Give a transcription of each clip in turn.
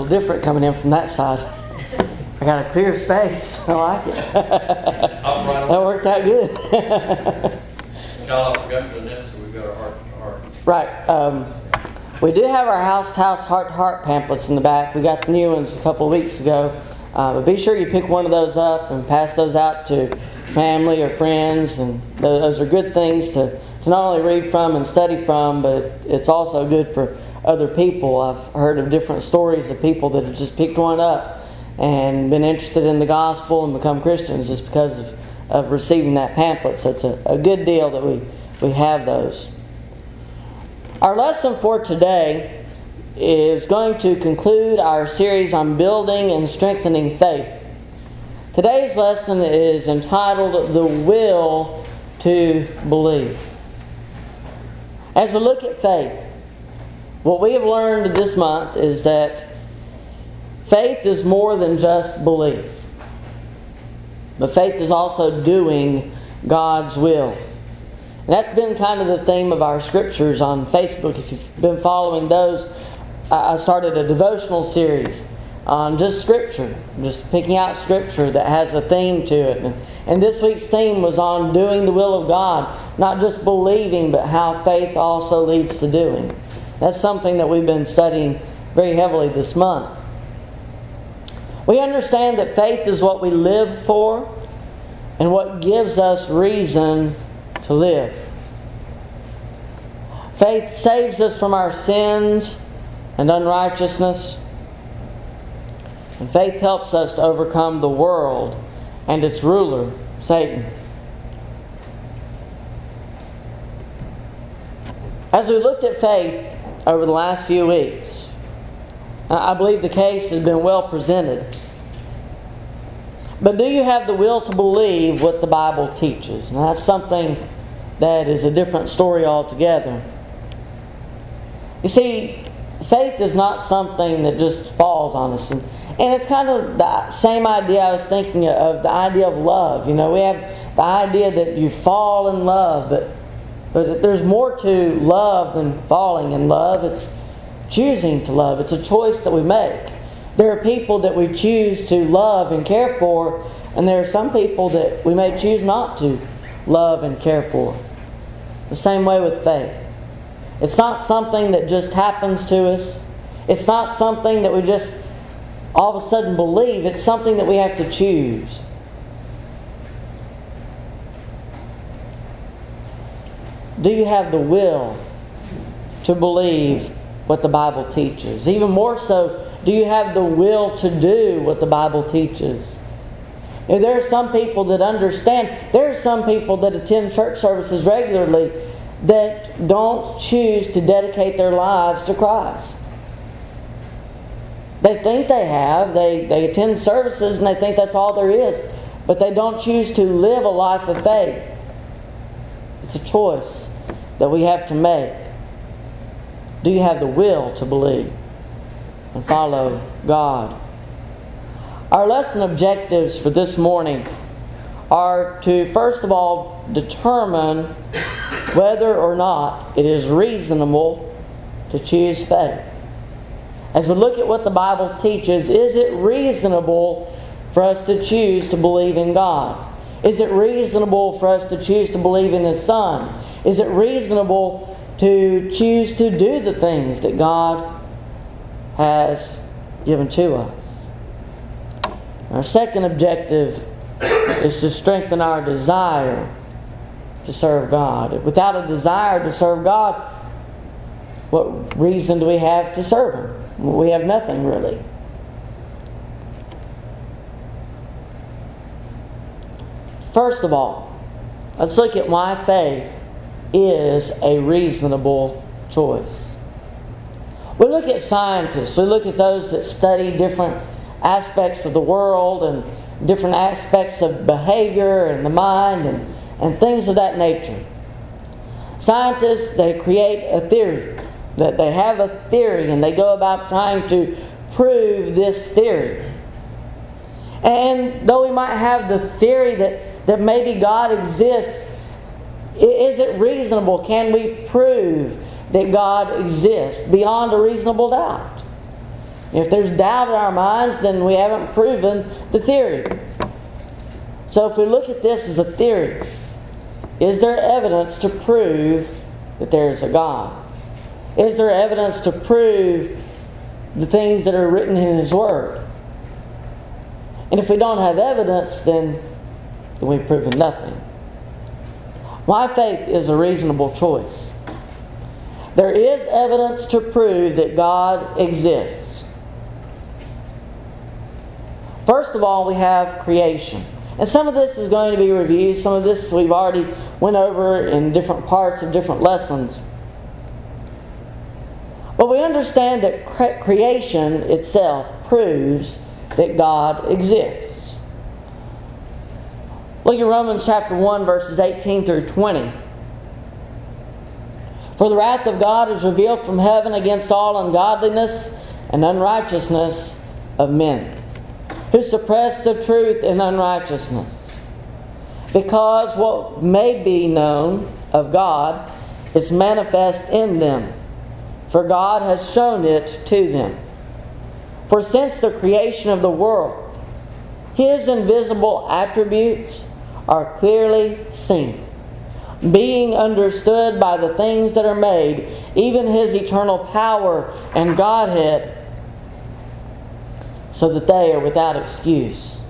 little different coming in from that side. I got a clear space. I like it. That worked out good. Y'all forgot to announce that we've got our heart to heart. Right. We do have our house heart to heart pamphlets in the back. We got the new ones a couple of weeks ago. But be sure you pick one of those up and pass those out to family or friends. And those are good things to not only read from and study from, but it's also good for other people. I've heard of different stories of people that have just picked one up and been interested in the gospel and become Christians just because of receiving that pamphlet. So it's a good deal that we have those. Our lesson for today is going to conclude our series on building and strengthening faith. Today's lesson is entitled, The Will to Believe. As we look at faith, what we have learned this month is that faith is more than just belief. But faith is also doing God's will. And that's been kind of the theme of our scriptures on Facebook. If you've been following those, I started a devotional series on just scripture. Just picking out scripture that has a theme to it. And this week's theme was on doing the will of God. Not just believing, but how faith also leads to doing. That's something that we've been studying very heavily this month. We understand that faith is what we live for and what gives us reason to live. Faith saves us from our sins and unrighteousness. And faith helps us to overcome the world and its ruler, Satan. As we looked at faith over the last few weeks, I believe the case has been well presented. But do you have the will to believe what the Bible teaches? And that's something that is a different story altogether. You see, faith is not something that just falls on us. And it's kind of the same idea I was thinking of, the idea of love. You know, we have the idea that you fall in love, but there's more to love than falling in love. It's choosing to love. It's a choice that we make. There are people that we choose to love and care for, and there are some people that we may choose not to love and care for. The same way with faith. It's not something that just happens to us. It's not something that we just all of a sudden believe. It's something that we have to choose. Do you have the will to believe what the Bible teaches? Even more so, do you have the will to do what the Bible teaches? And there are some people that understand. There are some people that attend church services regularly that don't choose to dedicate their lives to Christ. They think they have. They attend services and they think that's all there is. But they don't choose to live a life of faith. It's a choice that we have to make. Do you have the will to believe and follow God? Our lesson objectives for this morning are to, first of all, determine whether or not it is reasonable to choose faith. As we look at what the Bible teaches, is it reasonable for us to choose to believe in God? Is it reasonable for us to choose to believe in His Son? Is it reasonable to choose to do the things that God has given to us? Our second objective is to strengthen our desire to serve God. Without a desire to serve God, what reason do we have to serve Him? We have nothing really. First of all, let's look at why faith is a reasonable choice. We look at scientists. We look at those that study different aspects of the world and different aspects of behavior and the mind and things of that nature. Scientists, they create a theory. That they have a theory and they go about trying to prove this theory. And though we might have the theory that maybe God exists, is it reasonable? Can we prove that God exists beyond a reasonable doubt? If there's doubt in our minds, then we haven't proven the theory. So if we look at this as a theory, is there evidence to prove that there is a God? Is there evidence to prove the things that are written in His Word? And if we don't have evidence, then we've proven nothing. My faith is a reasonable choice. There is evidence to prove that God exists. First of all, we have creation. And some of this is going to be reviewed. Some of this we've already went over in different parts of different lessons. But we understand that creation itself proves that God exists. Look at Romans chapter 1, verses 18 through 20. For the wrath of God is revealed from heaven against all ungodliness and unrighteousness of men, who suppress the truth in unrighteousness. Because what may be known of God is manifest in them, for God has shown it to them. For since the creation of the world, His invisible attributes are clearly seen, being understood by the things that are made, even His eternal power and Godhead, so that they are without excuse.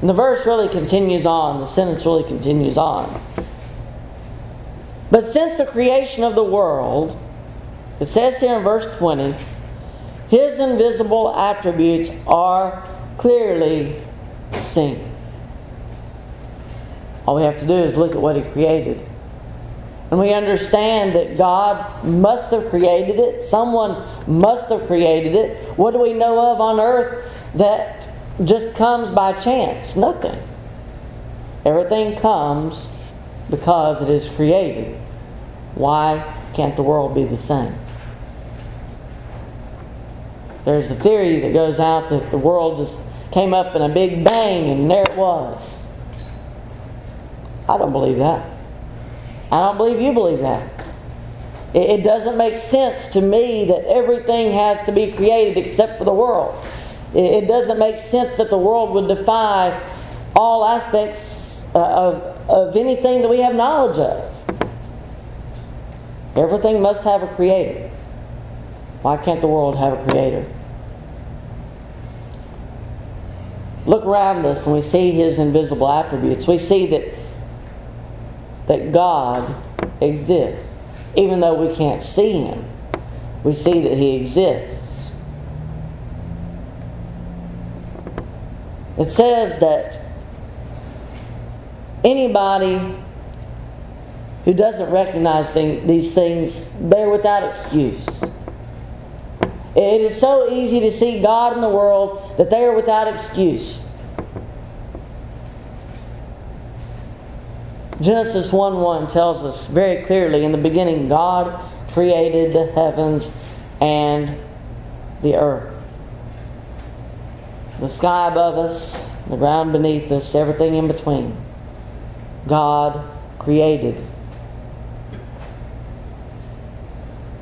And the verse really continues on. The sentence really continues on. But since the creation of the world, it says here in verse 20, His invisible attributes are clearly seen. All we have to do is look at what He created. And we understand that God must have created it. Someone must have created it. What do we know of on earth that just comes by chance? Nothing. Everything comes because it is created. Why can't the world be the same? There's a theory that goes out that the world just came up in a big bang and there it was. I don't believe that. I don't believe you believe that. It doesn't make sense to me that everything has to be created except for the world. It doesn't make sense that the world would defy all aspects of anything that we have knowledge of. Everything must have a creator. Why can't the world have a creator? Look around us and we see His invisible attributes. We see that God exists. Even though we can't see Him, we see that He exists. It says that anybody who doesn't recognize these things, they're without excuse. It is so easy to see God in the world that they are without excuse. Genesis 1:1 tells us very clearly, in the beginning God created the heavens and the earth. The sky above us, the ground beneath us, everything in between. God created.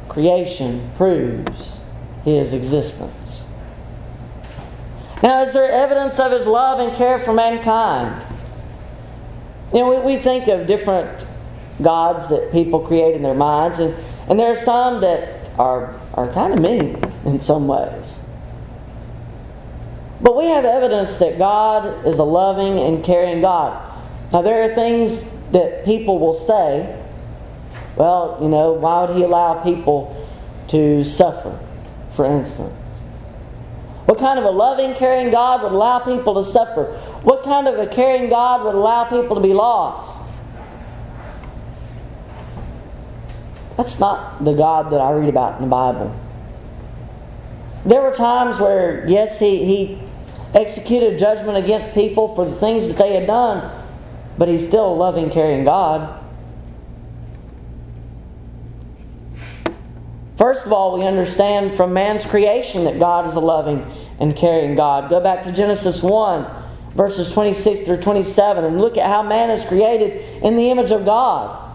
Creation proves His existence. Now, is there evidence of His love and care for mankind? You know, we think of different gods that people create in their minds, and there are some that are kind of mean in some ways. But we have evidence that God is a loving and caring God. Now, there are things that people will say, well, you know, why would He allow people to suffer, for instance? What kind of a loving, caring God would allow people to suffer? What kind of a caring God would allow people to be lost? That's not the God that I read about in the Bible. There were times where, yes, he executed judgment against people for the things that they had done, but He's still a loving, caring God. First of all, we understand from man's creation that God is a loving and caring God. Go back to Genesis 1, verses 26 through 27, and look at how man is created in the image of God.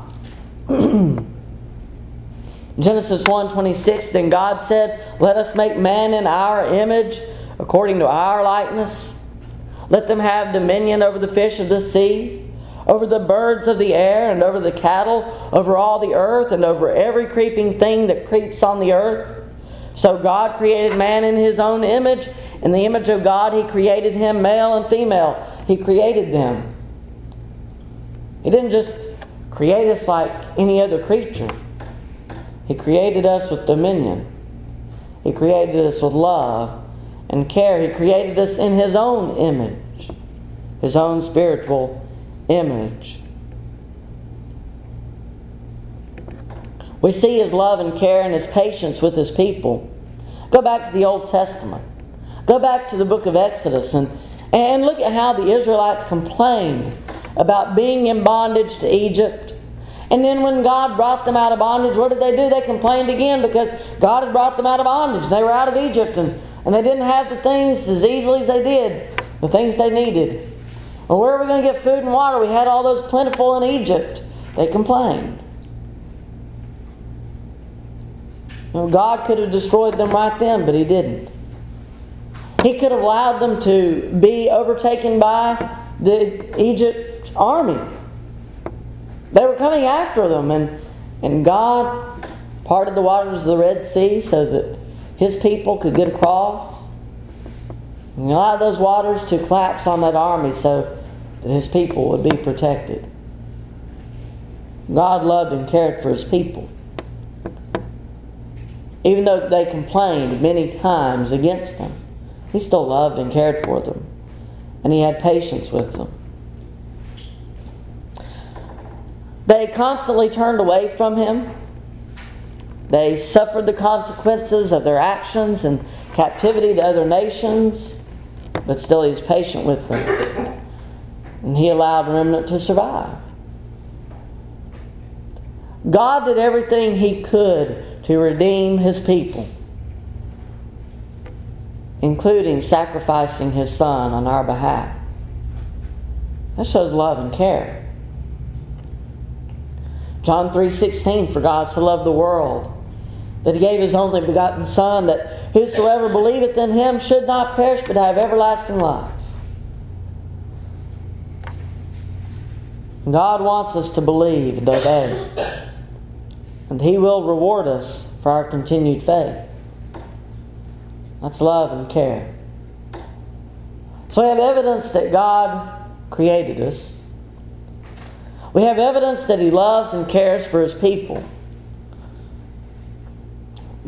Genesis 1:26, then God said, let us make man in our image, according to our likeness. Let them have dominion over the fish of the sea, over the birds of the air, and over the cattle, over all the earth, and over every creeping thing that creeps on the earth. So God created man in His own image. In the image of God He created him, male and female. He created them. He didn't just create us like any other creature. He created us with dominion. He created us with love and care. He created us in His own image, His own spiritual image. We see His love and care and His patience with His people. Go back to the Old Testament. Go back to the book of Exodus and look at how the Israelites complained about being in bondage to Egypt. And then when God brought them out of bondage, what did they do? They complained again because God had brought them out of bondage. They were out of Egypt and they didn't have the things as easily as they did, the things they needed. Well, where are we going to get food and water? We had all those plentiful in Egypt. They complained. Now, God could have destroyed them right then, but He didn't. He could have allowed them to be overtaken by the Egypt army. They were coming after them, and God parted the waters of the Red Sea so that His people could get across. And He allowed those waters to collapse on that army so that His people would be protected. God loved and cared for His people. Even though they complained many times against Him, He still loved and cared for them. And He had patience with them. They constantly turned away from Him. They suffered the consequences of their actions and captivity to other nations. But still He was patient with them. And He allowed a remnant to survive. God did everything He could to redeem His people, including sacrificing His Son on our behalf. That shows love and care. John 3:16, for God so loved the world, that He gave His only begotten Son, that whosoever believeth in Him should not perish, but have everlasting life. God wants us to believe and obey. And He will reward us for our continued faith. That's love and care. So we have evidence that God created us. We have evidence that He loves and cares for His people.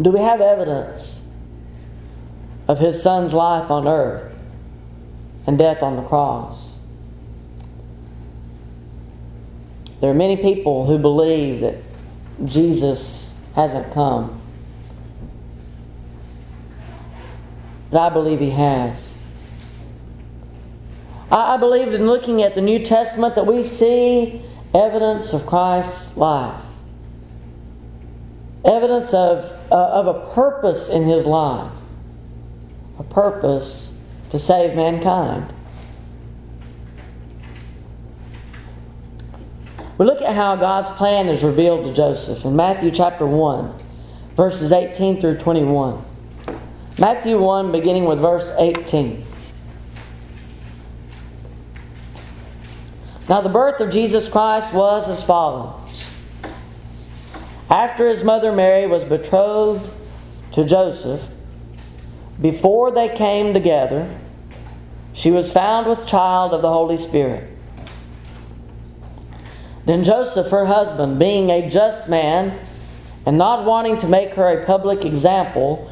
Do we have evidence of His Son's life on earth and death on the cross? There are many people who believe that Jesus hasn't come. But I believe He has. I believe in looking at the New Testament that we see evidence of Christ's life. Evidence of a purpose in His life. A purpose to save mankind. We look at how God's plan is revealed to Joseph in Matthew chapter 1, verses 18 through 21. Matthew 1, beginning with verse 18. Now the birth of Jesus Christ was as follows. After His mother Mary was betrothed to Joseph, before they came together, she was found with child of the Holy Spirit. Then Joseph, her husband, being a just man, and not wanting to make her a public example,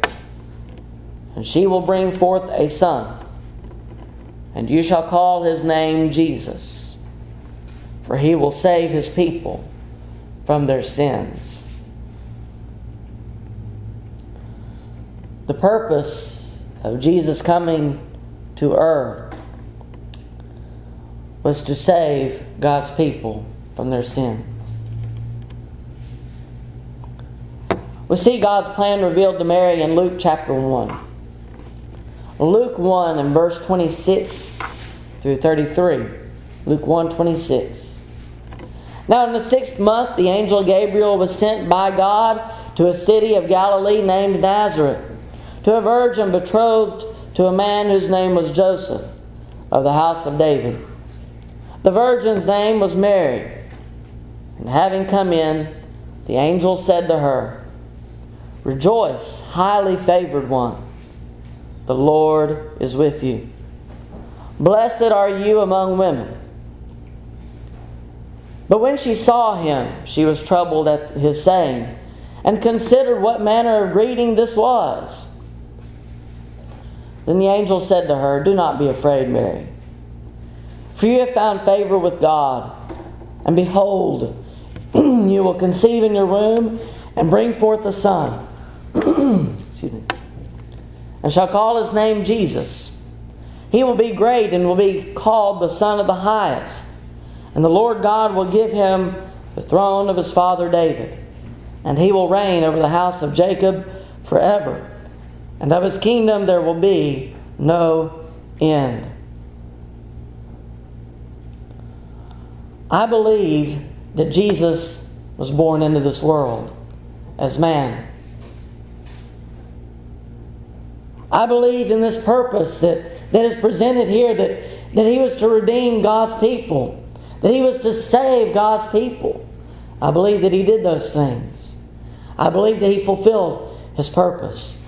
And she will bring forth a son, and you shall call his name Jesus, for he will save his people from their sins. the purpose of Jesus coming to earth was to save God's people from their sins. We see God's plan revealed to Mary in Luke chapter 1. Luke 1 and verse 26 through 33. Luke 1:26. Now in the 6th month the angel Gabriel was sent by God to a city of Galilee named Nazareth, to a virgin betrothed to a man whose name was Joseph, of the house of David. The virgin's name was Mary. And having come in, the angel said to her, "Rejoice, highly favored one. The Lord is with you. Blessed are you among women." But when she saw him, she was troubled at his saying, and considered what manner of greeting this was. Then the angel said to her, "Do not be afraid, Mary, for you have found favor with God. And behold, you will conceive in your womb and bring forth a son, excuse me, and shall call his name Jesus. He will be great and will be called the Son of the Highest. And the Lord God will give him the throne of his father David. And he will reign over the house of Jacob forever. And of his kingdom there will be no end." I believe that Jesus was born into this world as man. I believe in this purpose that is presented here, that He was to redeem God's people, that He was to save God's people. I believe that He did those things. I believe that He fulfilled His purpose.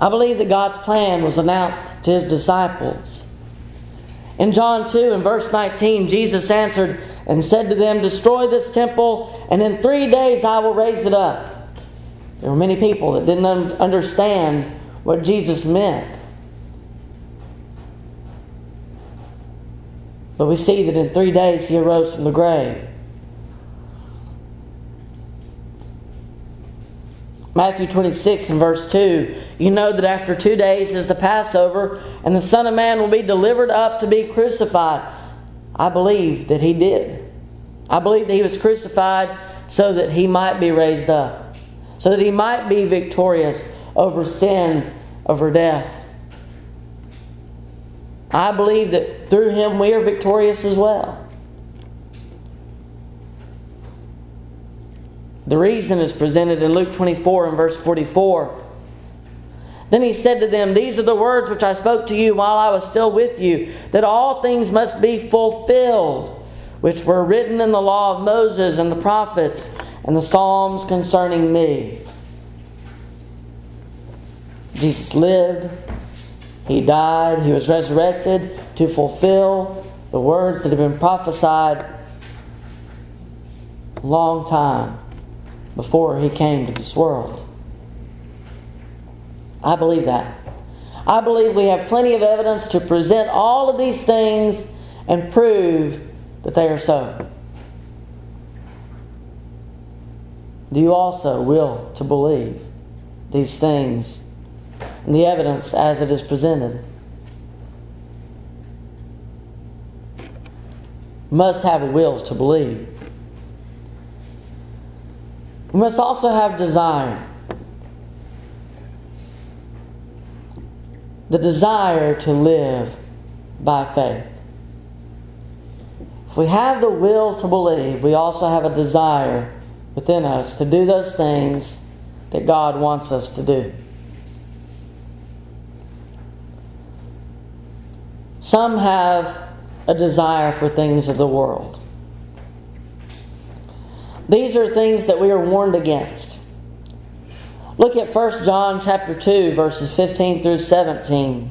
I believe that God's plan was announced to His disciples. In John 2 and verse 19, Jesus answered and said to them, "Destroy this temple, and in 3 days I will raise it up." There were many people that didn't understand what Jesus meant. But we see that in 3 days He arose from the grave. Matthew 26 and verse 2, "You know that after 2 days is the Passover, and the Son of Man will be delivered up to be crucified." I believe that He did. I believe that He was crucified so that He might be raised up, so that He might be victorious over sin, over death. I believe that through Him we are victorious as well. The reason is presented in Luke 24 and verse 44. "Then He said to them, 'These are the words which I spoke to you while I was still with you, that all things must be fulfilled, which were written in the law of Moses and the prophets and the Psalms concerning me.'" Jesus lived. He died. He was resurrected to fulfill the words that have been prophesied a long time before He came to this world. I believe that. I believe we have plenty of evidence to present all of these things and prove that they are so. Do you also will to believe these things and the evidence as it is presented? Must have a will to believe. We must also have desire. The desire to live by faith. If we have the will to believe, we also have a desire within us to do those things that God wants us to do. Some have a desire for things of the world. These are things that we are warned against. Look at 1 John chapter 2, verses 15 through 17.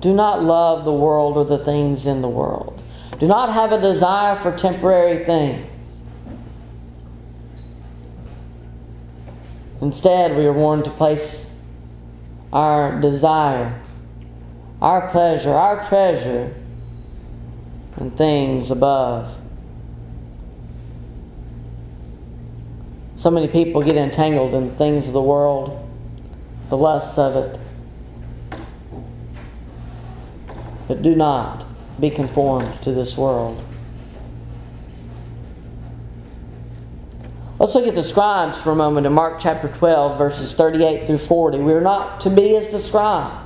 Do not love the world or the things in the world. Do not have a desire for temporary things. Instead, we are warned to place our desire, our pleasure, our treasure in things above. So many people get entangled in the things of the world, the lusts of it. But do not be conformed to this world. Let's look at the scribes for a moment in Mark chapter 12, verses 38 through 40. We are not to be as the scribes.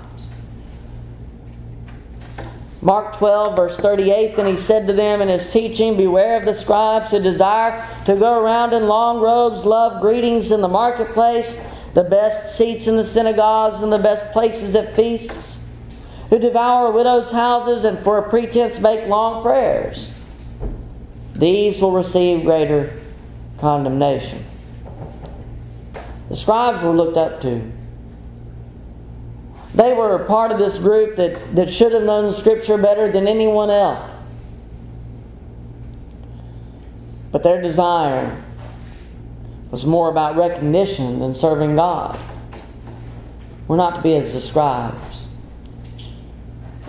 Mark 12, verse 38, "Then he said to them in his teaching, beware of the scribes who desire to go around in long robes, love greetings in the marketplace, the best seats in the synagogues, and the best places at feasts, who devour widows' houses and for a pretense make long prayers. These will receive greater condemnation." The scribes were looked up to. They were a part of this group that should have known Scripture better than anyone else. But their desire was more about recognition than serving God. We're not to be as the scribes.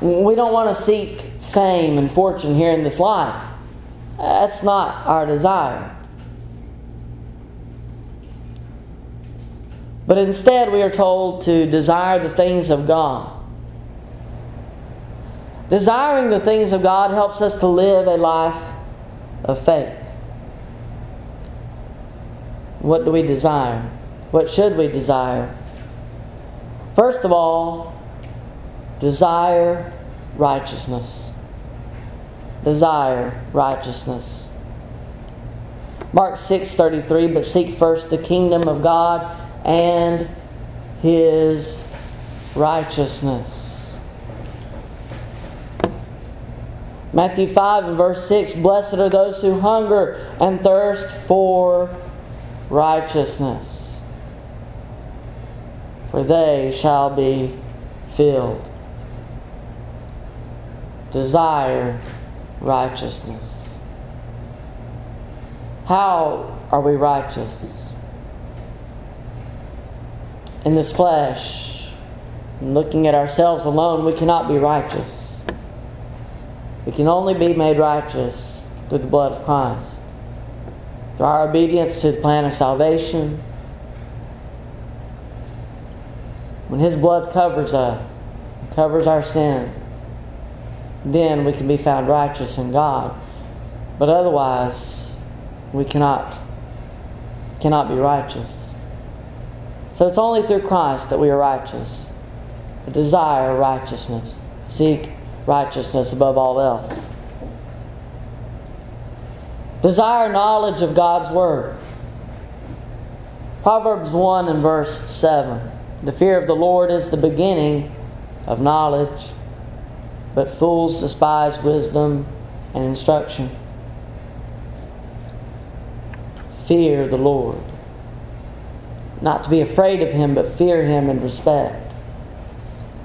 We don't want to seek fame and fortune here in this life. That's not our desire. But instead we are told to desire the things of God. Desiring the things of God helps us to live a life of faith. What do we desire? What should we desire? First of all, desire righteousness. Desire righteousness. Mark 6:33, "But seek first the kingdom of God and His righteousness." Matthew 5 and verse 6, "Blessed are those who hunger and thirst for righteousness, for they shall be filled." Desire righteousness. How are we righteous? In this flesh, looking at ourselves alone, we cannot be righteous. We can only be made righteous through the blood of Christ, through our obedience to the plan of salvation. When His blood covers us, covers our sin, then we can be found righteous in God. But otherwise, we cannot be righteous. So it's only through Christ that we are righteous. Desire righteousness. Seek righteousness above all else. Desire knowledge of God's Word. Proverbs 1 and verse 7. "The fear of the Lord is the beginning of knowledge, but fools despise wisdom and instruction." Fear the Lord. Not to be afraid of Him, but fear Him and respect.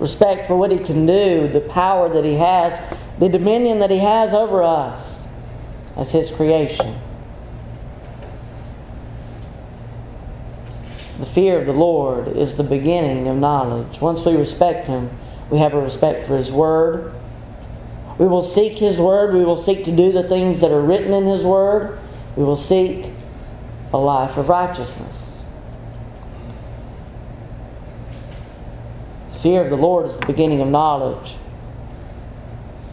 Respect for what He can do, the power that He has, the dominion that He has over us as His creation. The fear of the Lord is the beginning of knowledge. Once we respect Him, we have a respect for His Word. We will seek His Word. We will seek to do the things that are written in His Word. We will seek a life of righteousness. The fear of the Lord is the beginning of knowledge.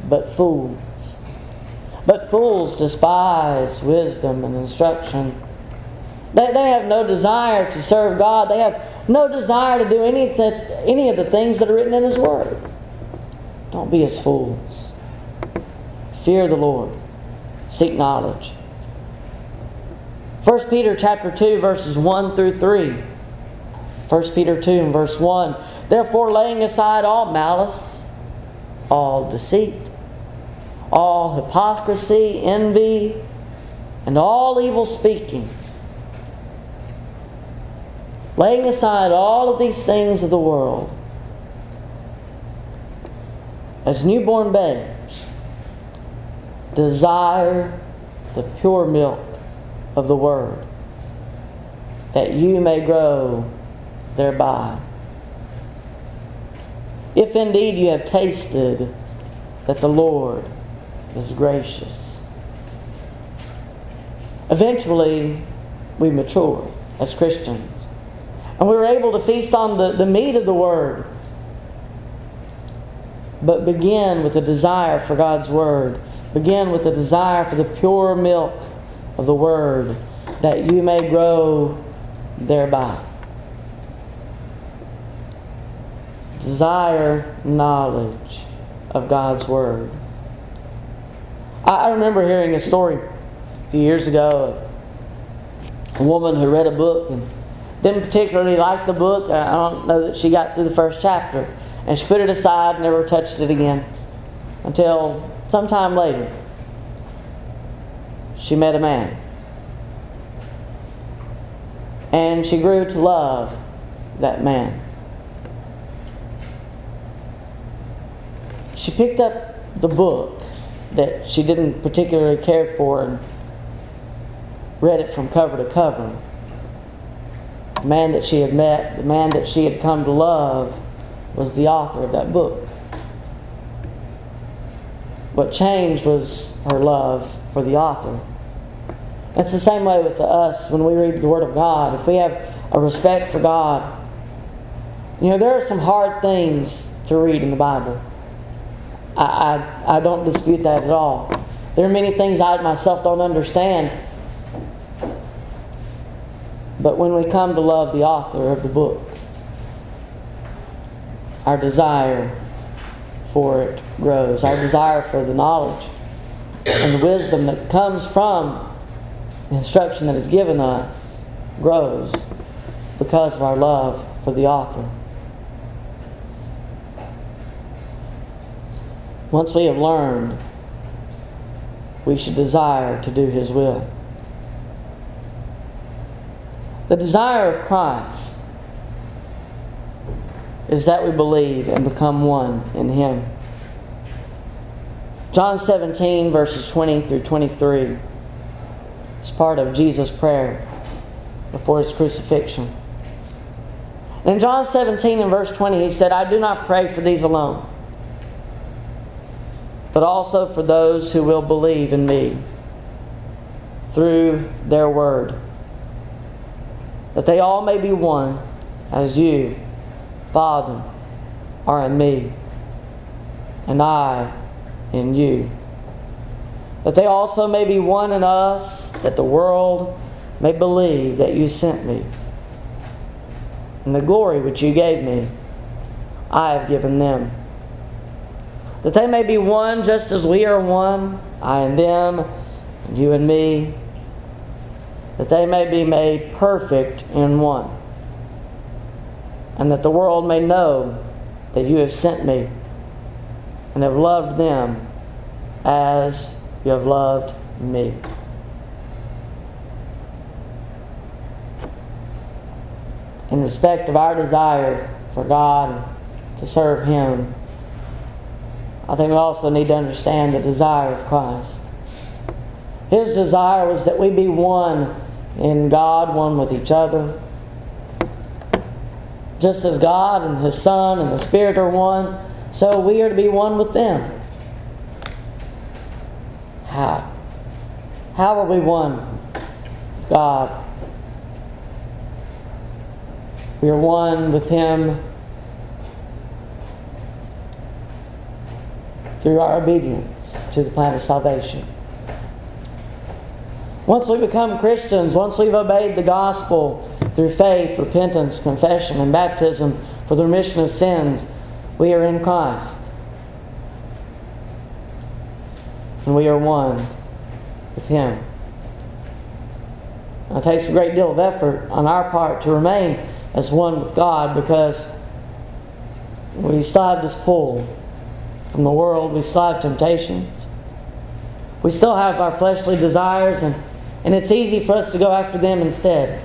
But fools despise wisdom and instruction. They have no desire to serve God. They have no desire to do any of the things that are written in His Word. Don't be as fools. Fear the Lord. Seek knowledge. 1 Peter chapter 2, verses 1 through 3. 1 Peter 2 and verse 1. "Therefore, laying aside all malice, all deceit, all hypocrisy, envy, and all evil speaking. Laying aside all of these things of the world, as newborn babes, desire the pure milk of the Word, that you may grow thereby. If indeed you have tasted that the Lord is gracious. Eventually, we mature as Christians. And we were able to feast on the meat of the Word. But begin with a desire for God's Word. Begin with a desire for the pure milk of the Word, that you may grow thereby. Desire knowledge of God's Word. I remember hearing a story a few years ago of a woman who read a book and didn't particularly like the book. I don't know that she got through the first chapter. And she put it aside and never touched it again until sometime later she met a man. And she grew to love that man. She picked up the book that she didn't particularly care for and read it from cover to cover. The man that she had met, the man that she had come to love, was the author of that book. What changed was her love for the author. It's the same way with us when we read the Word of God. If we have a respect for God, there are some hard things to read in the Bible. I don't dispute that at all. There are many things I myself don't understand. But when we come to love the author of the book, our desire for it grows. Our desire for the knowledge and the wisdom that comes from the instruction that is given us grows because of our love for the author. Once we have learned, we should desire to do His will. The desire of Christ is that we believe and become one in Him. John 17, verses 20 through 23 is part of Jesus' prayer before His crucifixion. In John 17 and verse 20, He said, "I do not pray for these alone, but also for those who will believe in Me through their word, that they all may be one, as You, Father, are in Me, and I in You. That they also may be one in Us, that the world may believe that You sent Me. And the glory which You gave Me, I have given them. That they may be one just as We are one, I and them, and You and Me. That they may be made perfect in one. And that the world may know that You have sent Me and have loved them as You have loved Me." In respect of our desire for God, to serve Him, I think we also need to understand the desire of Christ. His desire was that we be one in God, one with each other. Just as God and His Son and the Spirit are one, so we are to be one with them. How? How are we one with God? We are one with Him through our obedience to the plan of salvation. Once we become Christians, once we've obeyed the gospel through faith, repentance, confession, and baptism for the remission of sins, we are in Christ. And we are one with Him. Now, it takes a great deal of effort on our part to remain as one with God, because we still have this pull from the world. We still have temptations. We still have our fleshly desires, and it's easy for us to go after them instead.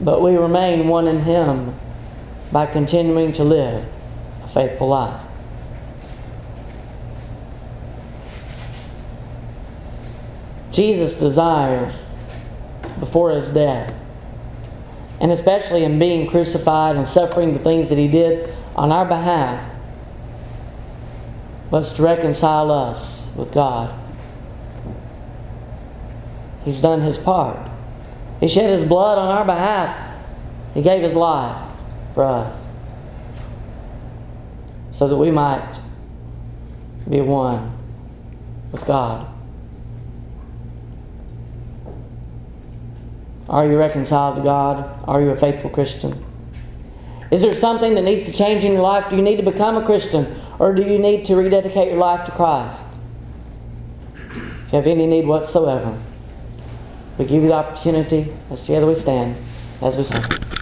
But we remain one in Him by continuing to live a faithful life. Jesus desired before His death, and especially in being crucified and suffering the things that He did on our behalf, was to reconcile us with God. He's done His part. He shed His blood on our behalf. He gave His life for us so that we might be one with God. Are you reconciled to God? Are you a faithful Christian? Is there something that needs to change in your life? Do you need to become a Christian? Or do you need to rededicate your life to Christ? If you have any need whatsoever, we give you the opportunity as together we stand, as we sing.